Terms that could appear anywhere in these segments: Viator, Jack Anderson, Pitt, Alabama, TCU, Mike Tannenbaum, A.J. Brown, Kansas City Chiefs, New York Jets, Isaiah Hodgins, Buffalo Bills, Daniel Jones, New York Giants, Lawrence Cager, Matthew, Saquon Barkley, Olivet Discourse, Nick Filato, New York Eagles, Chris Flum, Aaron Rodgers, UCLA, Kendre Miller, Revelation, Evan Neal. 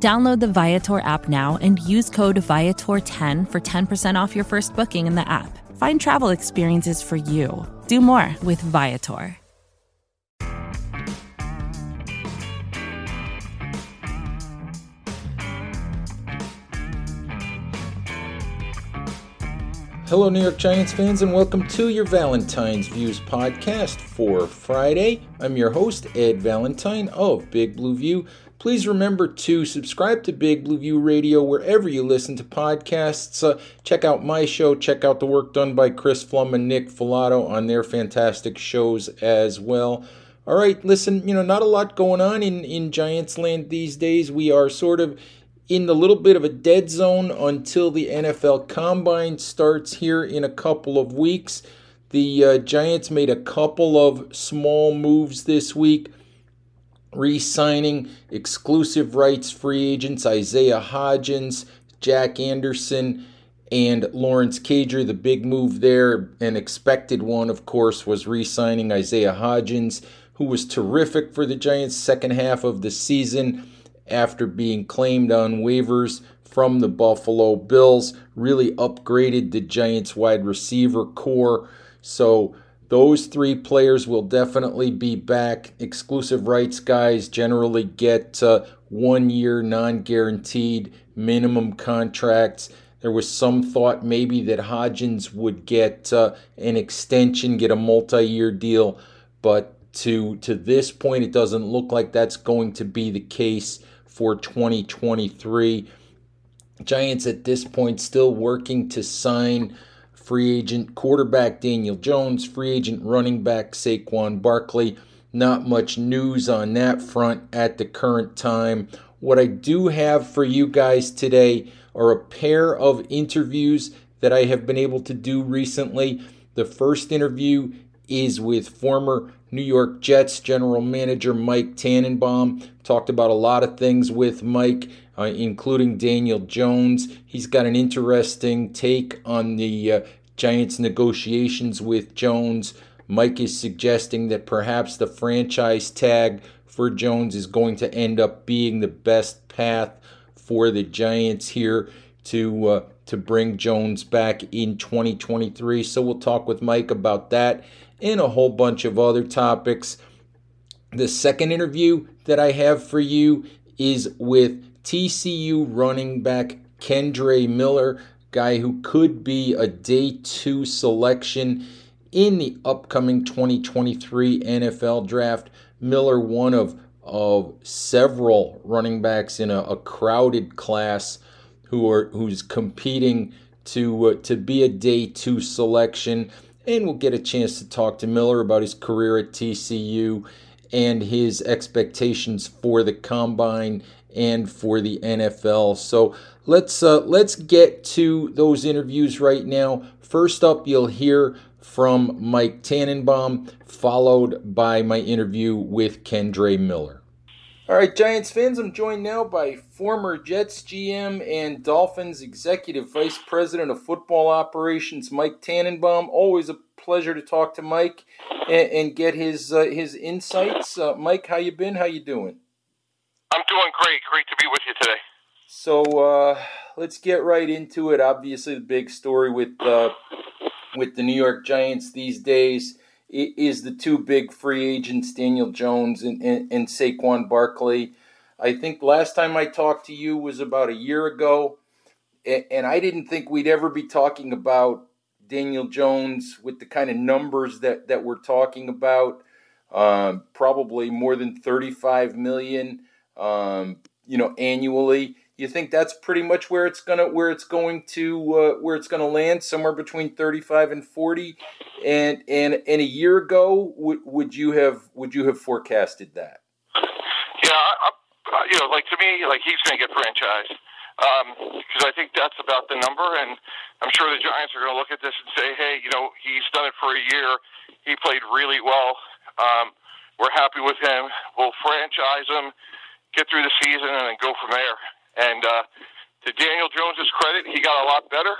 Download the Viator app now and use code Viator10 for 10% off your first booking in the app. Find travel experiences for you. Do more with Viator. Hello, New York Giants fans, and welcome to your Valentine's Views podcast for Friday. I'm your host, Ed Valentine of Big Blue View. Please remember to subscribe to Big Blue View Radio wherever you listen to podcasts. Check out my show. Check out the work done by Chris Flum and Nick Filato on their fantastic shows as well. All right, listen, not a lot going on in Giants land these days. We are sort of in the little bit of a dead zone until the NFL Combine starts here in a couple of weeks. The Giants made a couple of small moves this week, re-signing exclusive rights free agents Isaiah Hodgins, Jack Anderson, and Lawrence Cager. The big move there, an expected one, of course, was re-signing Isaiah Hodgins, who was terrific for the Giants second half of the season, after being claimed on waivers from the Buffalo Bills, really upgraded the Giants wide receiver core. So those three players will definitely be back. Exclusive rights guys generally get 1 year non-guaranteed minimum contracts. There was some thought maybe that Hodgins would get an extension, get a multi-year deal, but to this point it doesn't look like that's going to be the case for 2023. Giants at this point still working to sign free agent quarterback Daniel Jones, free agent running back Saquon Barkley. Not much news on that front at the current time. What I do have for you guys today are a pair of interviews that I have been able to do recently. The first interview is with former New York Jets general manager Mike Tannenbaum. Talked about a lot of things with Mike, including Daniel Jones. He's got an interesting take on the Giants' negotiations with Jones. Mike is suggesting that perhaps the franchise tag for Jones is going to end up being the best path for the Giants here to bring Jones back in 2023. So we'll talk with Mike about that and a whole bunch of other topics. The second interview that I have for you is with TCU running back Kendre Miller, guy who could be a day two selection in the upcoming 2023 NFL draft. Miller, one of several running backs in a crowded class who's competing to be a day two selection. And we'll get a chance to talk to Miller about his career at TCU and his expectations for the Combine and for the NFL. So let's get to those interviews right now. First up, you'll hear from Mike Tannenbaum, followed by my interview with Kendre Miller. All right, Giants fans, I'm joined now by former Jets GM and Dolphins Executive Vice President of Football Operations, Mike Tannenbaum. Always a pleasure to talk to Mike and get his insights. Mike, how you been? How you doing? I'm doing great. Great to be with you today. So let's get right into it. Obviously, the big story with the New York Giants these days is the two big free agents, Daniel Jones and Saquon Barkley. I think last time I talked to you was about a year ago, and I didn't think we'd ever be talking about Daniel Jones with the kind of numbers that we're talking about, probably more than $35 million, annually. You think that's pretty much where it's going to land, somewhere between 35 and 40? And a year ago, would you have forecasted that? Yeah, to me, he's going to get franchised. because I think that's about the number, and I'm sure the Giants are going to look at this and say, hey, you know, he's done it for a year. He played really well. We're happy with him. We'll franchise him, get through the season, and then go from there. And to Daniel Jones' credit, he got a lot better.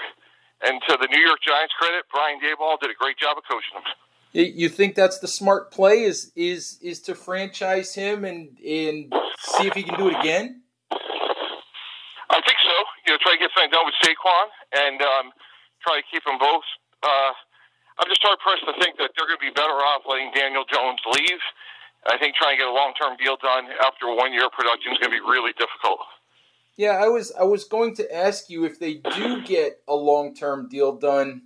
And to the New York Giants' credit, Brian Daboll did a great job of coaching him. You think that's the smart play, is to franchise him and see if he can do it again? I think so. You know, try to get something done with Saquon and try to keep them both. I'm just hard-pressed to think that they're going to be better off letting Daniel Jones leave. I think trying to get a long-term deal done after 1 year of production is going to be really difficult. Yeah, I was going to ask you, if they do get a long-term deal done,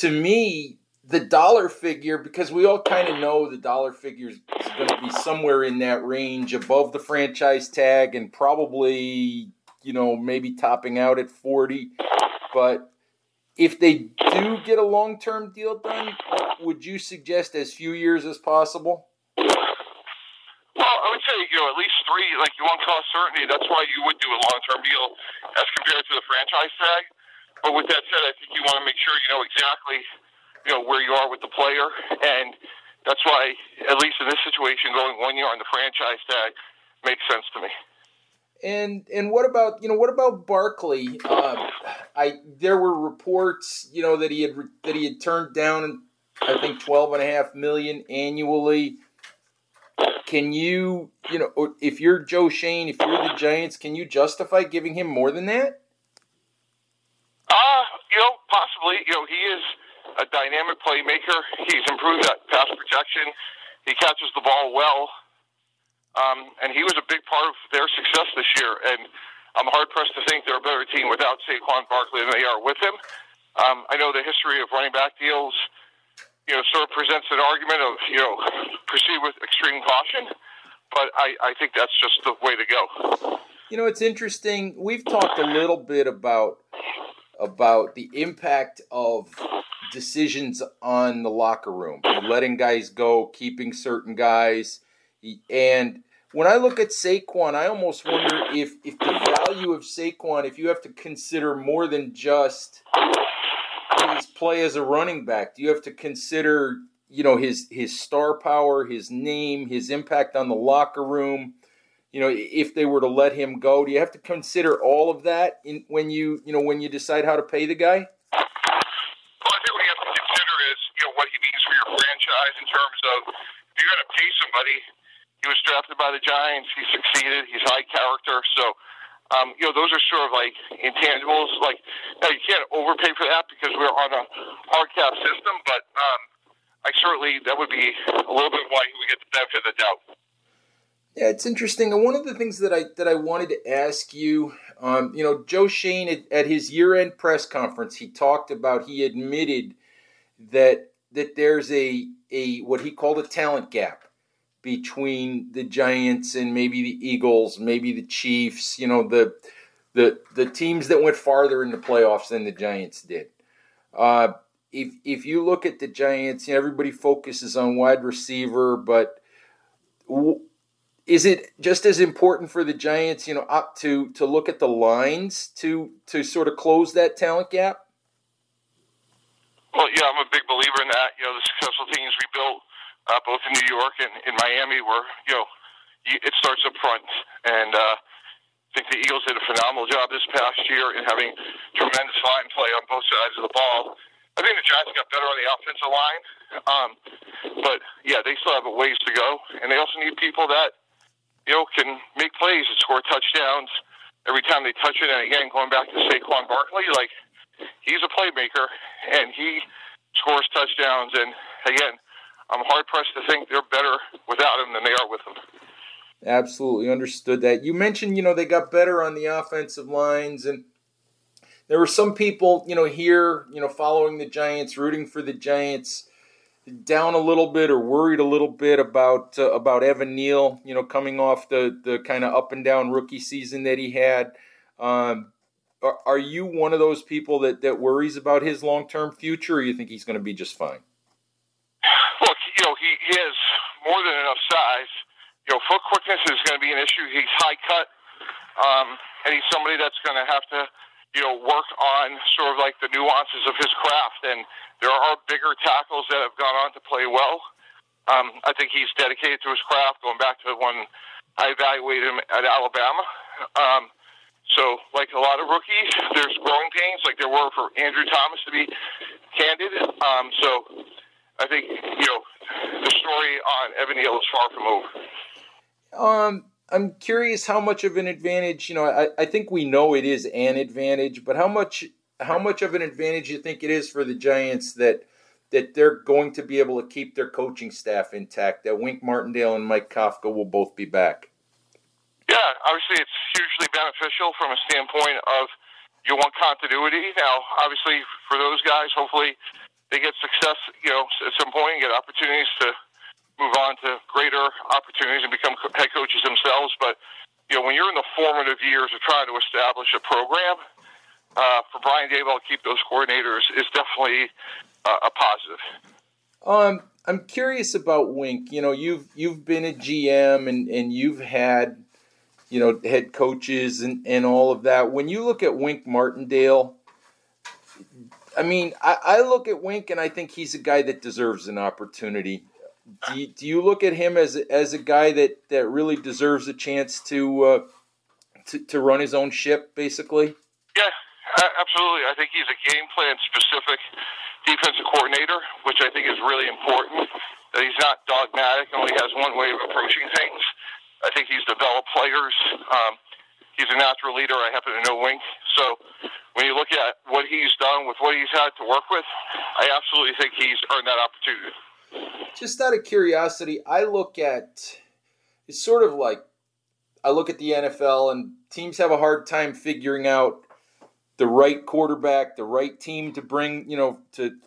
to me, the dollar figure, because we all kind of know the dollar figure is going to be somewhere in that range above the franchise tag and probably, you know, maybe topping out at 40. But if they do get a long-term deal done, would you suggest as few years as possible? Well, I would say, you know, at least three, like you want cost certainty. That's why you would do a long-term deal as compared to the franchise tag. But with that said, I think you want to make sure you know exactly, you know, where you are with the player, and that's why, at least in this situation, going 1 year on the franchise tag makes sense to me. And what about Barkley? There were reports, you know, that he had turned down, I think, $12.5 million annually. Can you know, if you're Joe Shane, if you're the Giants, can you justify giving him more than that? You know, possibly. You know, he is a dynamic playmaker. He's improved at pass protection. He catches the ball well. And he was a big part of their success this year. And I'm hard-pressed to think they're a better team without Saquon Barkley than they are with him. I know the history of running back deals, you know, sort of presents an argument of, you know, proceed with extreme caution. But I think that's just the way to go. You know, it's interesting. We've talked a little bit about the impact of decisions on the locker room, letting guys go, keeping certain guys. And when I look at Saquon, I almost wonder if the value of Saquon, if you have to consider more than just his play as a running back, do you have to consider, you know, his star power, his name, his impact on the locker room? You know, if they were to let him go, do you have to consider all of that when you decide how to pay the guy? In terms of, if you're going to pay somebody, he was drafted by the Giants, he succeeded, he's high character, so, you know, those are sort of like intangibles. Like, now you can't overpay for that because we're on a hard cap system, but I certainly, that would be a little bit why he would get the benefit of the doubt. Yeah, it's interesting. And one of the things that I wanted to ask you, you know, Joe Shane at his year-end press conference, he admitted that there's a what he called a talent gap between the Giants and maybe the Eagles, maybe the Chiefs, you know, the teams that went farther in the playoffs than the Giants did. If you look at the Giants, you know, everybody focuses on wide receiver, but is it just as important for the Giants, you know, to look at the lines to sort of close that talent gap? Well, yeah, I'm a big believer in that. You know, the successful teams we built both in New York and in Miami were, you know, it starts up front. And I think the Eagles did a phenomenal job this past year in having tremendous line play on both sides of the ball. I think the Giants got better on the offensive line. But, yeah, they still have a ways to go. And they also need people that, you know, can make plays and score touchdowns every time they touch it. And, again, going back to Saquon Barkley, like, he's a playmaker, and he scores touchdowns. And, again, I'm hard-pressed to think they're better without him than they are with him. Absolutely understood that. You mentioned, you know, they got better on the offensive lines, and there were some people, you know, here, you know, following the Giants, rooting for the Giants, down a little bit or worried a little bit about Evan Neal, you know, coming off the kind of up-and-down rookie season that he had. Are you one of those people that worries about his long-term future, or you think he's going to be just fine? Look, you know, he has more than enough size. You know, foot quickness is going to be an issue. He's high cut. And he's somebody that's going to have to, work on sort of like the nuances of his craft. And there are bigger tackles that have gone on to play well. I think he's dedicated to his craft, going back to when I evaluated him at Alabama. So, like a lot of rookies, there's growing pains, like there were for Andrew Thomas, to be candid. So, I think, the story on Evan Neal is far from over. I'm curious how much of an advantage, I think we know it is an advantage, but how much of an advantage you think it is for the Giants that they're going to be able to keep their coaching staff intact, that Wink Martindale and Mike Kafka will both be back? Yeah, obviously it's hugely beneficial from a standpoint of you want continuity. Now, obviously for those guys, hopefully they get success, at some point and get opportunities to move on to greater opportunities and become head coaches themselves. But, when you're in the formative years of trying to establish a program, for Brian Daboll to keep those coordinators is definitely a positive. I'm curious about Wink. You've been a GM and you've had, head coaches and all of that. When you look at Wink Martindale, I look at Wink and I think he's a guy that deserves an opportunity. Do you look at him as a guy that really deserves a chance to run his own ship, basically? Yeah, absolutely. I think he's a game plan specific defensive coordinator, which I think is really important. That he's not dogmatic and only has one way of approaching things. I think he's developed players. He's a natural leader. I happen to know Wink. So when you look at what he's done with what he's had to work with, I absolutely think he's earned that opportunity. Just out of curiosity, I look at – it's sort of like I look at the NFL and teams have a hard time figuring out the right quarterback, the right team to bring,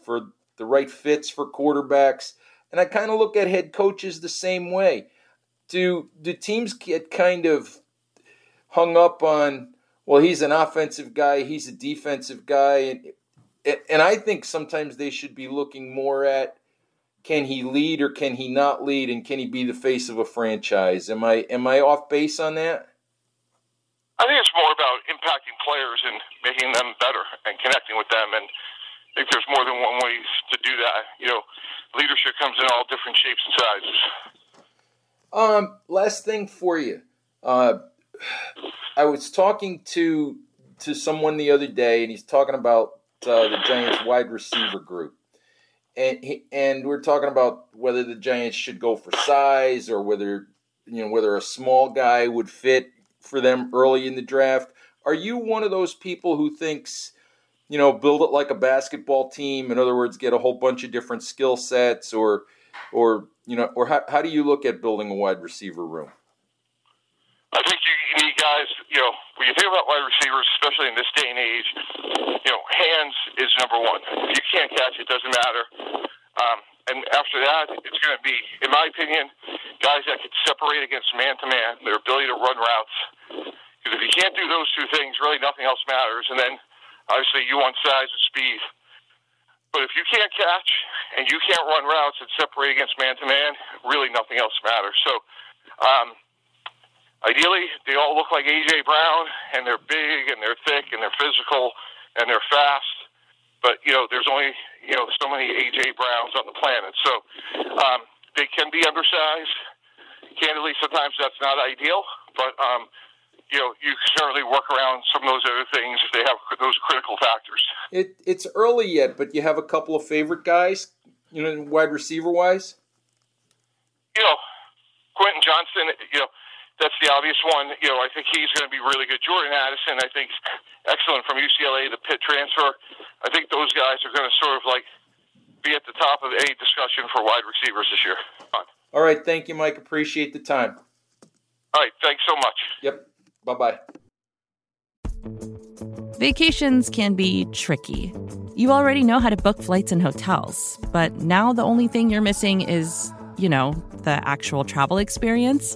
for the right fits for quarterbacks. And I kind of look at head coaches the same way. Do teams get kind of hung up on, well, he's an offensive guy, he's a defensive guy, and I think sometimes they should be looking more at, can he lead or can he not lead, and can he be the face of a franchise? Am I off base on that? I think it's more about impacting players and making them better and connecting with them, and I think there's more than one way to do that. Leadership comes in all different shapes and sizes. Last thing for you. I was talking to someone the other day, and he's talking about the Giants wide receiver group. And we're talking about whether the Giants should go for size or whether a small guy would fit for them early in the draft. Are you one of those people who thinks, build it like a basketball team? In other words, get a whole bunch of different skill sets or how do you look at building a wide receiver room? I think you need guys, when you think about wide receivers, especially in this day and age, hands is number one. If you can't catch, it doesn't matter. And after that, it's going to be, in my opinion, guys that can separate against man-to-man, their ability to run routes. Because if you can't do those two things, really nothing else matters. And then, obviously, you want size and speed. But if you can't catch and you can't run routes and separate against man-to-man, really nothing else matters. So, ideally, they all look like A.J. Brown, and they're big, and they're thick, and they're physical, and they're fast. But, there's only, so many A.J. Browns on the planet. So they can be undersized. Candidly, sometimes that's not ideal, but, you certainly work around some of those other things if they have those critical factors. It's early yet, but you have a couple of favorite guys, wide receiver-wise? Quentin Johnson, that's the obvious one. I think he's going to be really good. Jordan Addison, I think, excellent from UCLA, the Pitt transfer. I think those guys are going to sort of like be at the top of a discussion for wide receivers this year. All right. Thank you, Mike. Appreciate the time. All right. Thanks so much. Yep. Bye-bye. Vacations can be tricky. You already know how to book flights and hotels, but now the only thing you're missing is, the actual travel experience.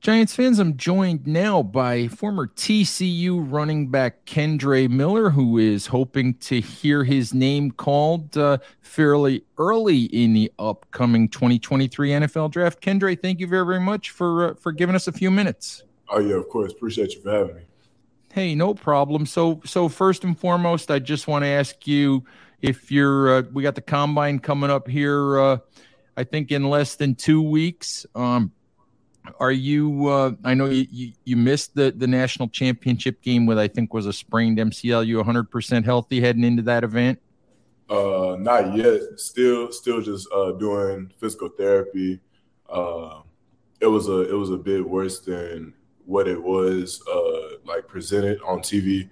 Giants fans, I'm joined now by former TCU running back Kendre Miller, who is hoping to hear his name called fairly early in the upcoming 2023 NFL Draft. Kendre, thank you very, very much for giving us a few minutes. Oh, yeah, of course. Appreciate you for having me. Hey, no problem. So first and foremost, I just want to ask you if you're we got the Combine coming up here, I think in less than 2 weeks. Are you I know you missed the national championship game with, I think, was a sprained MCL. You 100% healthy heading into that event? Not yet. Still just doing physical therapy. It was a bit worse than what it was like presented on TV.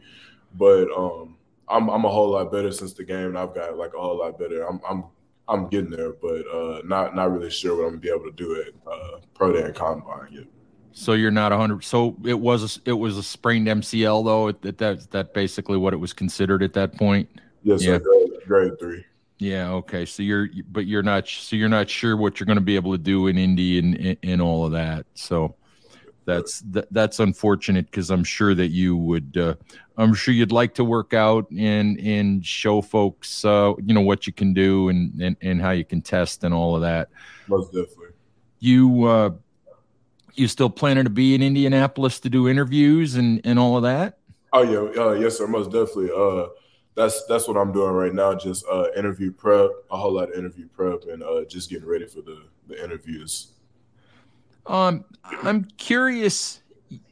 But I'm a whole lot better since the game, and I've got like a whole lot better. I'm getting there, but not really sure what I'm gonna be able to do at pro day and combine yet. So you're not 100%. So it was a sprained MCL though. That basically what it was considered at that point. Yes, yeah. So grade 3. Yeah. Okay. So you're not sure what you're going to be able to do in Indy and all of that. So that's unfortunate, because I'm sure that you would. I'm sure you'd like to work out and show folks, what you can do and how you can test and all of that. Most definitely. You still planning to be in Indianapolis to do interviews and all of that? Oh yeah, yes sir, most definitely. That's what I'm doing right now, just interview prep, a whole lot of interview prep, and just getting ready for the interviews. I'm curious.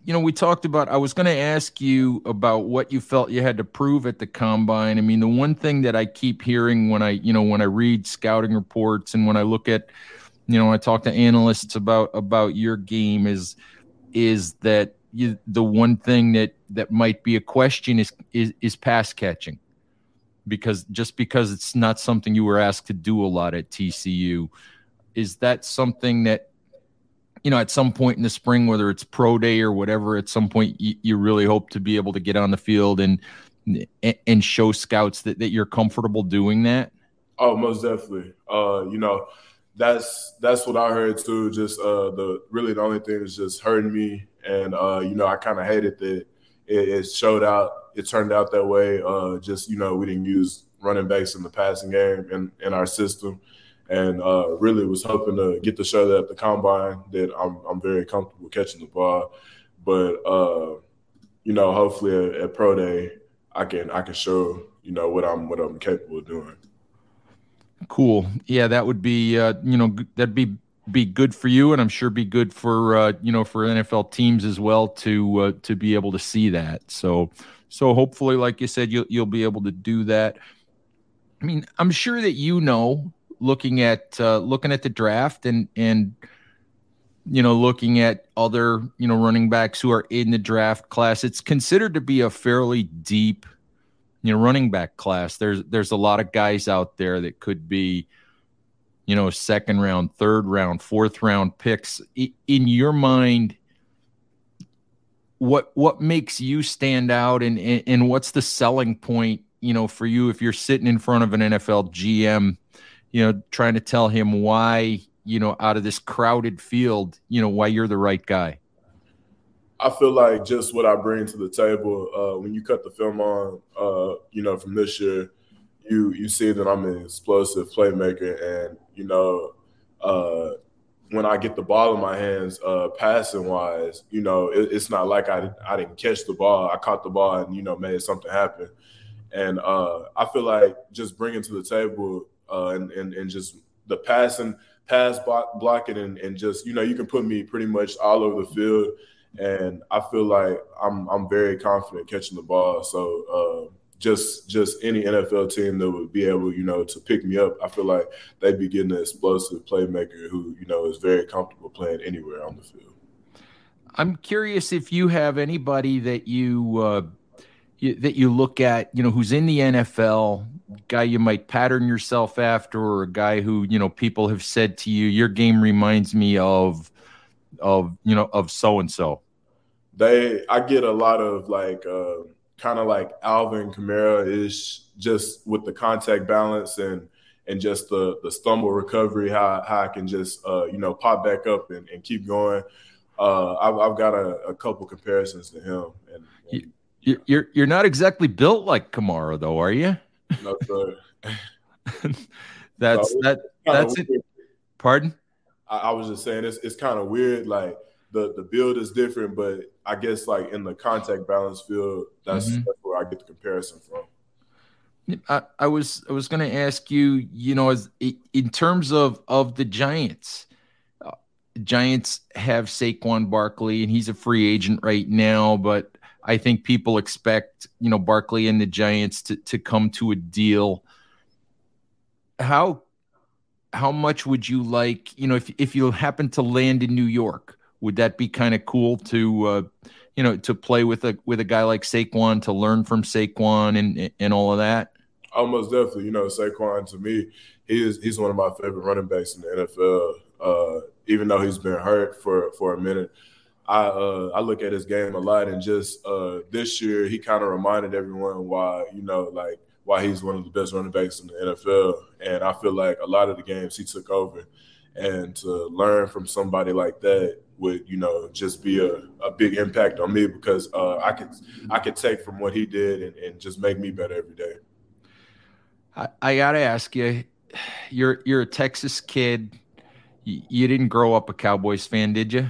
We talked about, I was going to ask you about what you felt you had to prove at the Combine. I mean, the one thing that I keep hearing when I read scouting reports and when I look at, I talk to analysts about your game is that the one thing that might be a question is pass catching, because it's not something you were asked to do a lot at TCU. Is that something that, at some point in the spring, whether it's pro day or whatever, at some point you really hope to be able to get on the field and show scouts that you're comfortable doing that? Oh, most definitely. That's what I heard too. Just the only thing that's just hurting me, and I kind of hated that it showed out. It turned out that way. We didn't use running backs in the passing game in our system. And really was hoping to get to show that at the Combine that I'm very comfortable catching the ball. But, hopefully at pro day I can show, what I'm capable of doing. Cool. Yeah, that would be, that'd be good for you, and I'm sure be good for, for NFL teams as well to be able to see that. So hopefully, like you said, you'll be able to do that. I mean, I'm sure that looking at the draft and looking at other running backs who are in the draft class, it's considered to be a fairly deep running back class. There's a lot of guys out there that could be second round, third round, fourth round picks. In your mind, what makes you stand out, and what's the selling point for you if you're sitting in front of an NFL GM you know, trying to tell him why, you know, out of this crowded field, you know, why you're the right guy? I feel like just what I bring to the table, when you cut the film on, you know, from this year, you see that I'm an explosive playmaker. And, you know, when I get the ball in my hands, passing-wise, you know, it's not like I didn't catch the ball. I caught the ball and, you know, made something happen. And I feel like just bringing to the table and just the passing, blocking, and just, you know, you can put me pretty much all over the field. And I feel like I'm very confident catching the ball. So just any NFL team that would be able, you know, to pick me up, I feel like they'd be getting an explosive playmaker who, you know, is very comfortable playing anywhere on the field. I'm curious if you have anybody that you look at, you know, who's in the NFL, guy you might pattern yourself after, or a guy who, you know, people have said to you, your game reminds me of you know, of so-and-so. I get a lot of like kind of like Alvin Kamara-ish, just with the contact balance and just the stumble recovery, how I can just, you know, pop back up and keep going. I've got a couple comparisons to him. And you're not exactly built like Kamara though, are you? No, sir. That's it. Pardon? I was just saying it's kind of weird. Like the build is different, but I guess like in the contact balance field, that's where I get the comparison from. I was going to ask you, you know, as in terms of the Giants. Giants have Saquon Barkley, and he's a free agent right now. But I think people expect, you know, Barkley and the Giants to come to a deal. How much would you like, you know, if you happen to land in New York, would that be kind of cool to, you know, to play with a guy like Saquon, to learn from Saquon and all of that? Almost definitely. You know, Saquon, to me, he's one of my favorite running backs in the NFL. Even though he's been hurt for a minute, I look at his game a lot, and just this year he kind of reminded everyone why, you know, like, why he's one of the best running backs in the NFL. And I feel like a lot of the games he took over, and to learn from somebody like that would, you know, just be a big impact on me, because I could take from what he did and just make me better every day. I got to ask you, you're a Texas kid. You didn't grow up a Cowboys fan, did you?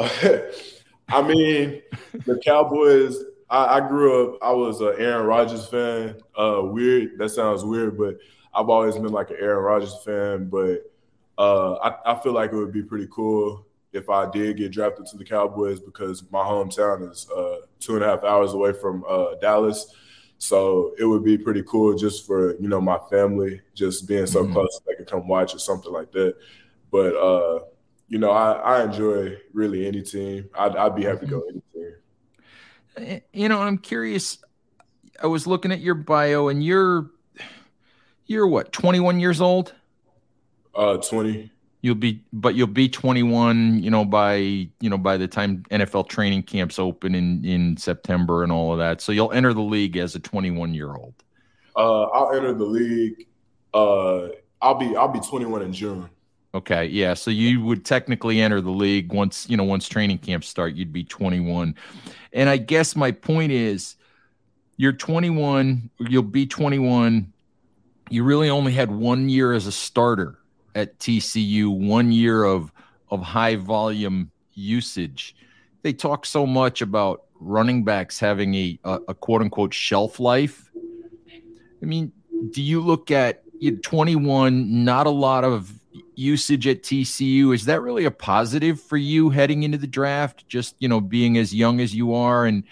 I mean, the Cowboys – I grew up, I was an Aaron Rodgers fan. Weird, that sounds weird, but I've always been like an Aaron Rodgers fan. But I feel like it would be pretty cool if I did get drafted to the Cowboys, because my hometown is 2.5 hours away from Dallas. So it would be pretty cool just for, you know, my family just being so close that they could come watch or something like that. But, you know, I enjoy really any team. I'd be happy to go any team. You know, I'm curious. I was looking at your bio, and you're what, 21 years old? 20. You'll be 21, you know, by the time NFL training camps open in September and all of that. So you'll enter the league as a 21-year-old. I'll enter the league. I'll be 21 in June. Okay, yeah. So you would technically enter the league once training camps start, you'd be 21. And I guess my point is, you're 21, you'll be 21. You really only had 1 year as a starter at TCU, 1 year of high volume usage. They talk so much about running backs having a quote unquote shelf life. I mean, do you look at 21, not a lot of usage at TCU? Is that really a positive for you heading into the draft, just, you know, being as young as you are and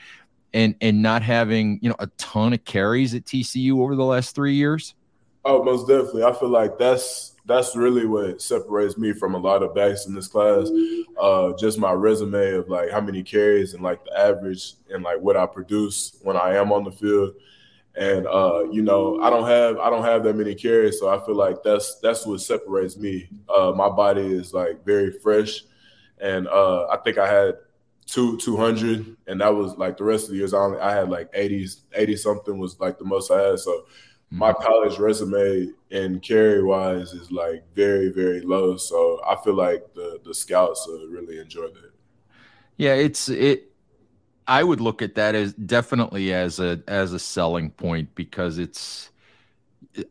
not having, you know, a ton of carries at TCU over the last 3 years? Oh, most definitely. I feel like that's really what separates me from a lot of backs in this class. Just my resume of like how many carries and like the average and like what I produce when I am on the field. And, you know, I don't have that many carries, so I feel like that's what separates me. My body is, like, very fresh, and I think I had 200, and that was, like, the rest of the years I had, like, 80-something was, like, the most I had. So my college resume and carry wise is like very, very low. So I feel like the scouts really enjoy that. Yeah, I would look at that as definitely as a selling point, because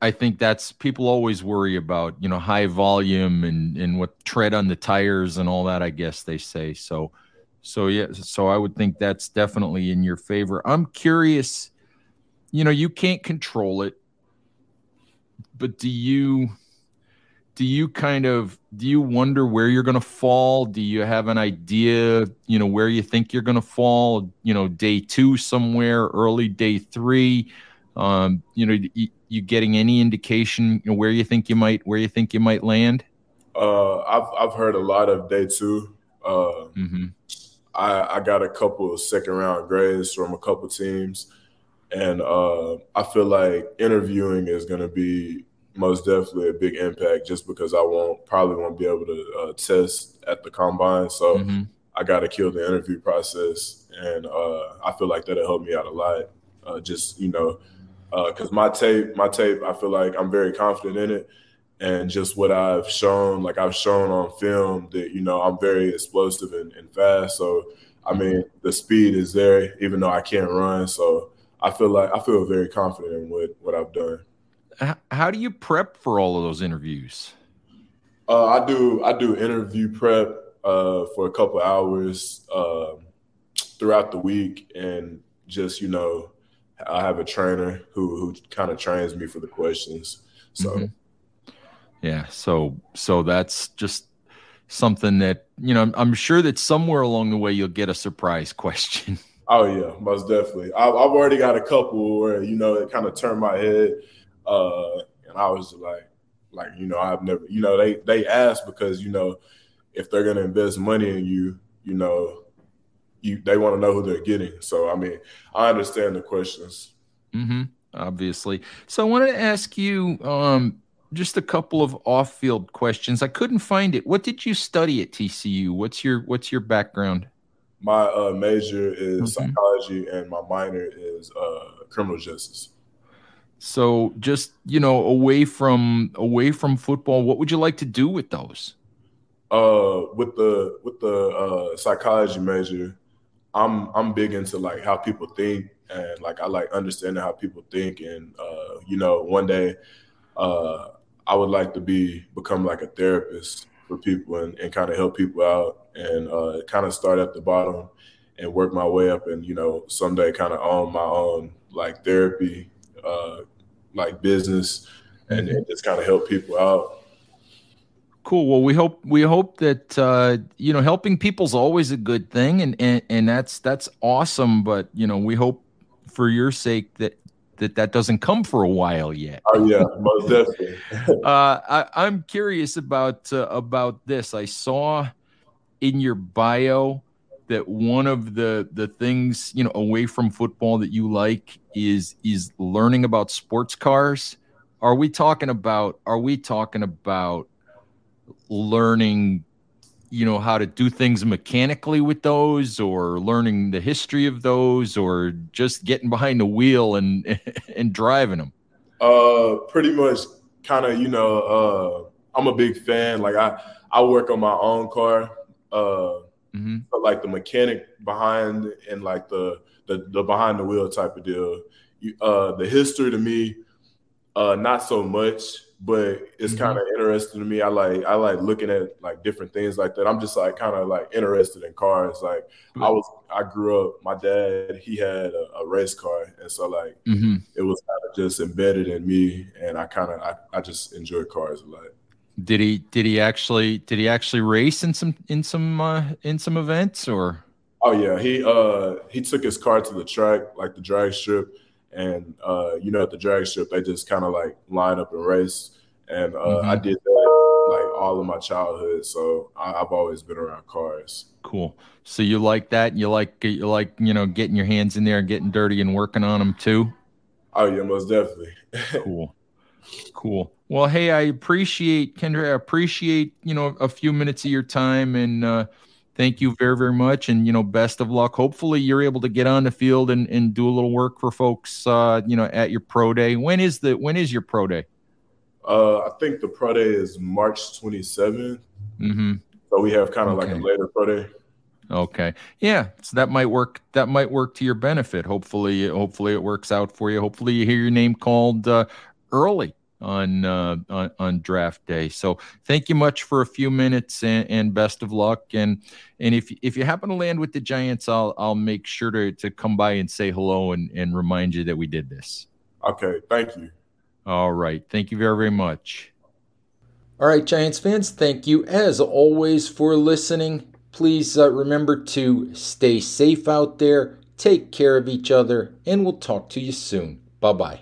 I think that's, people always worry about, high volume and what tread on the tires and all that, I guess they say. So yeah, so I would think that's definitely in your favor. I'm curious, you can't control it, but do you wonder where you're going to fall? Do you have an idea, where you think you're going to fall, day two somewhere, early day three? You getting any indication where you think you might land? I've heard a lot of day two. Mm-hmm. I got a couple of second round grades from a couple teams, and I feel like interviewing is going to be most definitely a big impact, just because I probably won't be able to test at the combine. So mm-hmm. I got to kill the interview process, and I feel like that'll help me out a lot. Because my tape, I feel like I'm very confident in it. And just what I've shown, like I've shown on film that, I'm very explosive and fast. So, I mean, the speed is there, even though I can't run. So I feel very confident in what I've done. How do you prep for all of those interviews? I do interview prep for a couple hours throughout the week, and just, I have a trainer who kind of trains me for the questions. So, mm-hmm. Yeah. So that's just something that, I'm sure that somewhere along the way you'll get a surprise question. Oh yeah, most definitely. I've already got a couple where, it kind of turned my head. And I was like, I've never, they ask because, if they're going to invest money in you, they want to know who they're getting. So, I mean, I understand the questions. Mm-hmm, obviously. So I wanted to ask you just a couple of off-field questions. I couldn't find it. What did you study at TCU? What's your background? My major is psychology, and my minor is criminal justice. So just, away from football, what would you like to do with those? With the psychology major, I'm big into like how people think, and like I like understanding how people think, and one day I would like to become like a therapist for people and kind of help people out, and kind of start at the bottom and work my way up, and someday kind of own my own like therapy like business, and just kind of help people out. Cool. Well, we hope that, helping people's always a good thing, and that's awesome. But, we hope for your sake that doesn't come for a while yet. Oh yeah, most definitely. I'm curious about this. I saw in your bio that one of the things, away from football that you like is learning about sports cars. Are we talking about learning, how to do things mechanically with those, or learning the history of those, or just getting behind the wheel and driving them? Pretty much kind of, I'm a big fan. Like I work on my own car, but like the mechanic behind and like the behind the wheel type of deal. The history to me, not so much. But it's kind of interesting to me. I like looking at like different things like that. I'm just like kind of like interested in cars. Like I grew up, my dad, he had a race car, and so like it was kind of just embedded in me, and I just enjoy cars a lot. Did he actually race in some events, or? Oh yeah, he took his car to the track, like the drag strip. And, at the drag strip, they just kind of like line up and race. And I did that like all of my childhood. So I've always been around cars. Cool. So you like that? You like, getting your hands in there and getting dirty and working on them too? Oh, yeah, most definitely. Cool. Well, hey, I appreciate, Kendre, a few minutes of your time, and thank you very, very much. And, you know, best of luck. Hopefully you're able to get on the field and do a little work for folks, you know, at your pro day. When is your pro day? I think the pro day is March 27th. Mm-hmm. So we have kind of like a later pro day. Okay. Yeah. So that might work to your benefit. Hopefully it works out for you. Hopefully you hear your name called early on draft day. So thank you much for a few minutes and best of luck. And if you happen to land with the Giants, I'll make sure to come by and say hello and remind you that we did this. Okay. Thank you. All right. Thank you very, very much. All right, Giants fans, thank you as always for listening. Please remember to stay safe out there, take care of each other, and we'll talk to you soon. Bye-bye.